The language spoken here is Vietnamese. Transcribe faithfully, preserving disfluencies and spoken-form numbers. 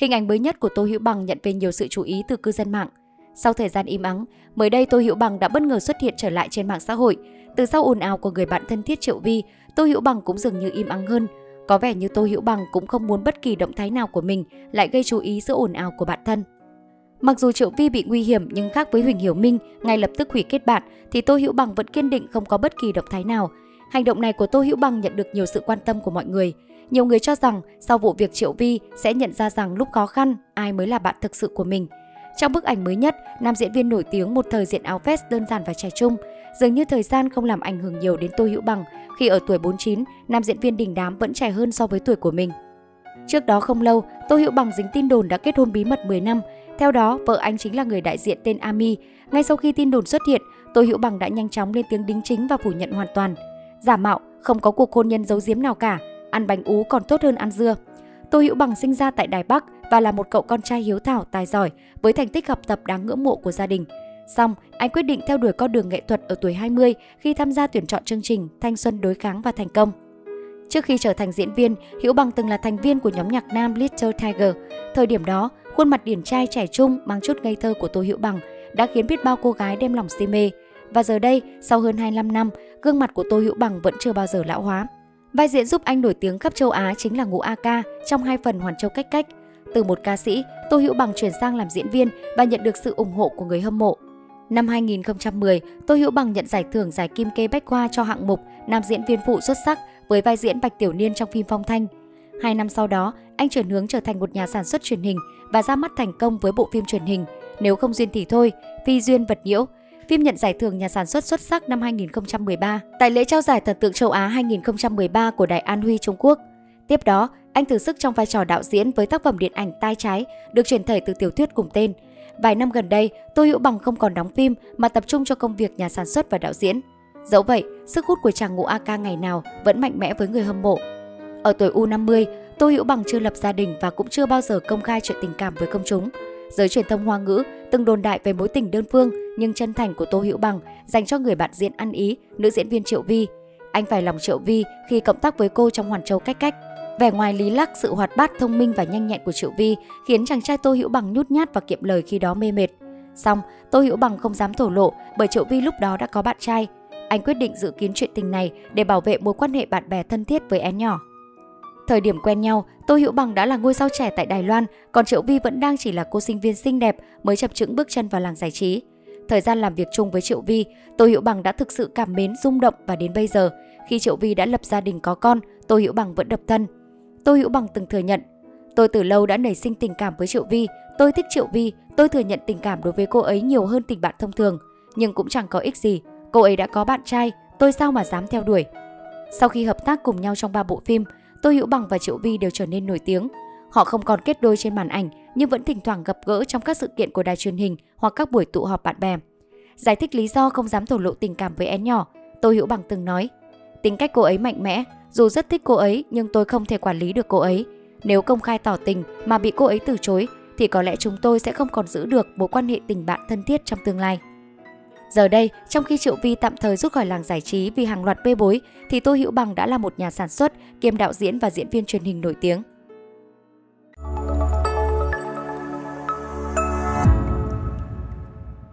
Hình ảnh mới nhất của Tô Hữu Bằng nhận về nhiều sự chú ý từ cư dân mạng. Sau thời gian im ắng, mới đây Tô Hữu Bằng đã bất ngờ xuất hiện trở lại trên mạng xã hội. Từ sau ồn ào của người bạn thân thiết Triệu Vy, Tô Hữu Bằng cũng dường như im ắng hơn. Có vẻ như Tô Hữu Bằng cũng không muốn bất kỳ động thái nào của mình lại gây chú ý giữa ồn ào của bạn thân. Mặc dù Triệu Vy bị nguy hiểm nhưng khác với Huỳnh Hiểu Minh ngay lập tức hủy kết bạn thì Tô Hữu Bằng vẫn kiên định không có bất kỳ động thái nào. Hành động này của Tô Hữu Bằng nhận được nhiều sự quan tâm của mọi người. Nhiều người cho rằng sau vụ việc Triệu Vy sẽ nhận ra rằng lúc khó khăn ai mới là bạn thực sự của mình. Trong bức ảnh mới nhất, nam diễn viên nổi tiếng một thời diện áo vest đơn giản và trẻ trung. Dường như thời gian không làm ảnh hưởng nhiều đến Tô Hữu Bằng khi ở tuổi bốn mươi chín, nam diễn viên đình đám vẫn trẻ hơn so với tuổi của mình. Trước đó không lâu, Tô Hữu Bằng dính tin đồn đã kết hôn bí mật mười năm. Theo đó, vợ anh chính là người đại diện tên Ami. Ngay sau khi tin đồn xuất hiện, Tô Hữu Bằng đã nhanh chóng lên tiếng đính chính và phủ nhận hoàn toàn. Giả mạo, không có cuộc hôn nhân giấu giếm nào cả, ăn bánh ú còn tốt hơn ăn dưa. Tô Hữu Bằng sinh ra tại Đài Bắc và là một cậu con trai hiếu thảo, tài giỏi với thành tích học tập đáng ngưỡng mộ của gia đình. Xong, anh quyết định theo đuổi con đường nghệ thuật ở tuổi hai mươi khi tham gia tuyển chọn chương trình Thanh Xuân Đối Kháng và thành công. Trước khi trở thành diễn viên, Hữu Bằng từng là thành viên của nhóm nhạc nam Little Tiger. Thời điểm đó, khuôn mặt điển trai trẻ trung mang chút ngây thơ của Tô Hữu Bằng đã khiến biết bao cô gái đem lòng si mê. Và giờ đây, sau hơn hai mươi lăm năm, gương mặt của Tô Hữu Bằng vẫn chưa bao giờ lão hóa. Vai diễn giúp anh nổi tiếng khắp châu Á chính là Ngũ A Ca trong hai phần Hoàn Châu Cách Cách. Từ một ca sĩ, Tô Hữu Bằng chuyển sang làm diễn viên và nhận được sự ủng hộ của người hâm mộ. Năm hai nghìn không trăm mười, Tô Hữu Bằng nhận giải thưởng Giải Kim Kê Bách Khoa cho hạng mục nam diễn viên phụ xuất sắc với vai diễn Bạch Tiểu Niên trong phim Phong Thanh. Hai năm sau đó, anh chuyển hướng trở thành một nhà sản xuất truyền hình và ra mắt thành công với bộ phim truyền hình Nếu Không Duyên Thì Thôi, Phi Duyên Vật Nhiễu. Phim nhận giải thưởng nhà sản xuất xuất sắc năm hai nghìn không trăm mười ba tại lễ trao giải thần tượng châu Á hai nghìn không trăm mười ba của Đài An Huy, Trung Quốc. Tiếp đó, anh thử sức trong vai trò đạo diễn với tác phẩm điện ảnh Tai Trái, được chuyển thể từ tiểu thuyết cùng tên. Vài năm gần đây, Tô Hữu Bằng không còn đóng phim mà tập trung cho công việc nhà sản xuất và đạo diễn. Dẫu vậy, sức hút của chàng Ngũ A Ca ngày nào vẫn mạnh mẽ với người hâm mộ. Ở tuổi U năm mươi, Tô Hữu Bằng chưa lập gia đình và cũng chưa bao giờ công khai chuyện tình cảm với công chúng. Giới truyền thông Hoa ngữ từng đồn đại về mối tình đơn phương nhưng chân thành của Tô Hữu Bằng dành cho người bạn diễn ăn ý, nữ diễn viên Triệu Vy. Anh phải lòng Triệu Vy khi cộng tác với cô trong Hoàn Châu Cách Cách. Vẻ ngoài lý lắc, sự hoạt bát, thông minh và nhanh nhẹn của Triệu Vy khiến chàng trai Tô Hữu Bằng nhút nhát và kiệm lời khi đó mê mệt. Xong, Tô Hữu Bằng không dám thổ lộ bởi Triệu Vy lúc đó đã có bạn trai. Anh quyết định giữ kín chuyện tình này để bảo vệ mối quan hệ bạn bè thân thiết với én nhỏ. Thời điểm quen nhau, Tô Hữu Bằng đã là ngôi sao trẻ tại Đài Loan, còn Triệu Vy vẫn đang chỉ là cô sinh viên xinh đẹp mới chập chững bước chân vào làng giải trí. Thời gian làm việc chung với Triệu Vy, Tô Hữu Bằng đã thực sự cảm mến, rung động và đến bây giờ, khi Triệu Vy đã lập gia đình có con, Tô Hữu Bằng vẫn độc thân. Tô Hữu Bằng từng thừa nhận: "Tôi từ lâu đã nảy sinh tình cảm với Triệu Vy, tôi thích Triệu Vy, tôi thừa nhận tình cảm đối với cô ấy nhiều hơn tình bạn thông thường, nhưng cũng chẳng có ích gì, cô ấy đã có bạn trai, tôi sao mà dám theo đuổi." Sau khi hợp tác cùng nhau trong ba bộ phim, Tô Hữu Bằng và Triệu Vy đều trở nên nổi tiếng. Họ không còn kết đôi trên màn ảnh nhưng vẫn thỉnh thoảng gặp gỡ trong các sự kiện của đài truyền hình hoặc các buổi tụ họp bạn bè. Giải thích lý do không dám thổ lộ tình cảm với én nhỏ, Tô Hữu Bằng từng nói: "Tính cách cô ấy mạnh mẽ, dù rất thích cô ấy nhưng tôi không thể quản lý được cô ấy. Nếu công khai tỏ tình mà bị cô ấy từ chối thì có lẽ chúng tôi sẽ không còn giữ được mối quan hệ tình bạn thân thiết trong tương lai." Giờ đây, trong khi Triệu Vy tạm thời rút khỏi làng giải trí vì hàng loạt bê bối, thì Tô Hữu Bằng đã là một nhà sản xuất, kiêm đạo diễn và diễn viên truyền hình nổi tiếng.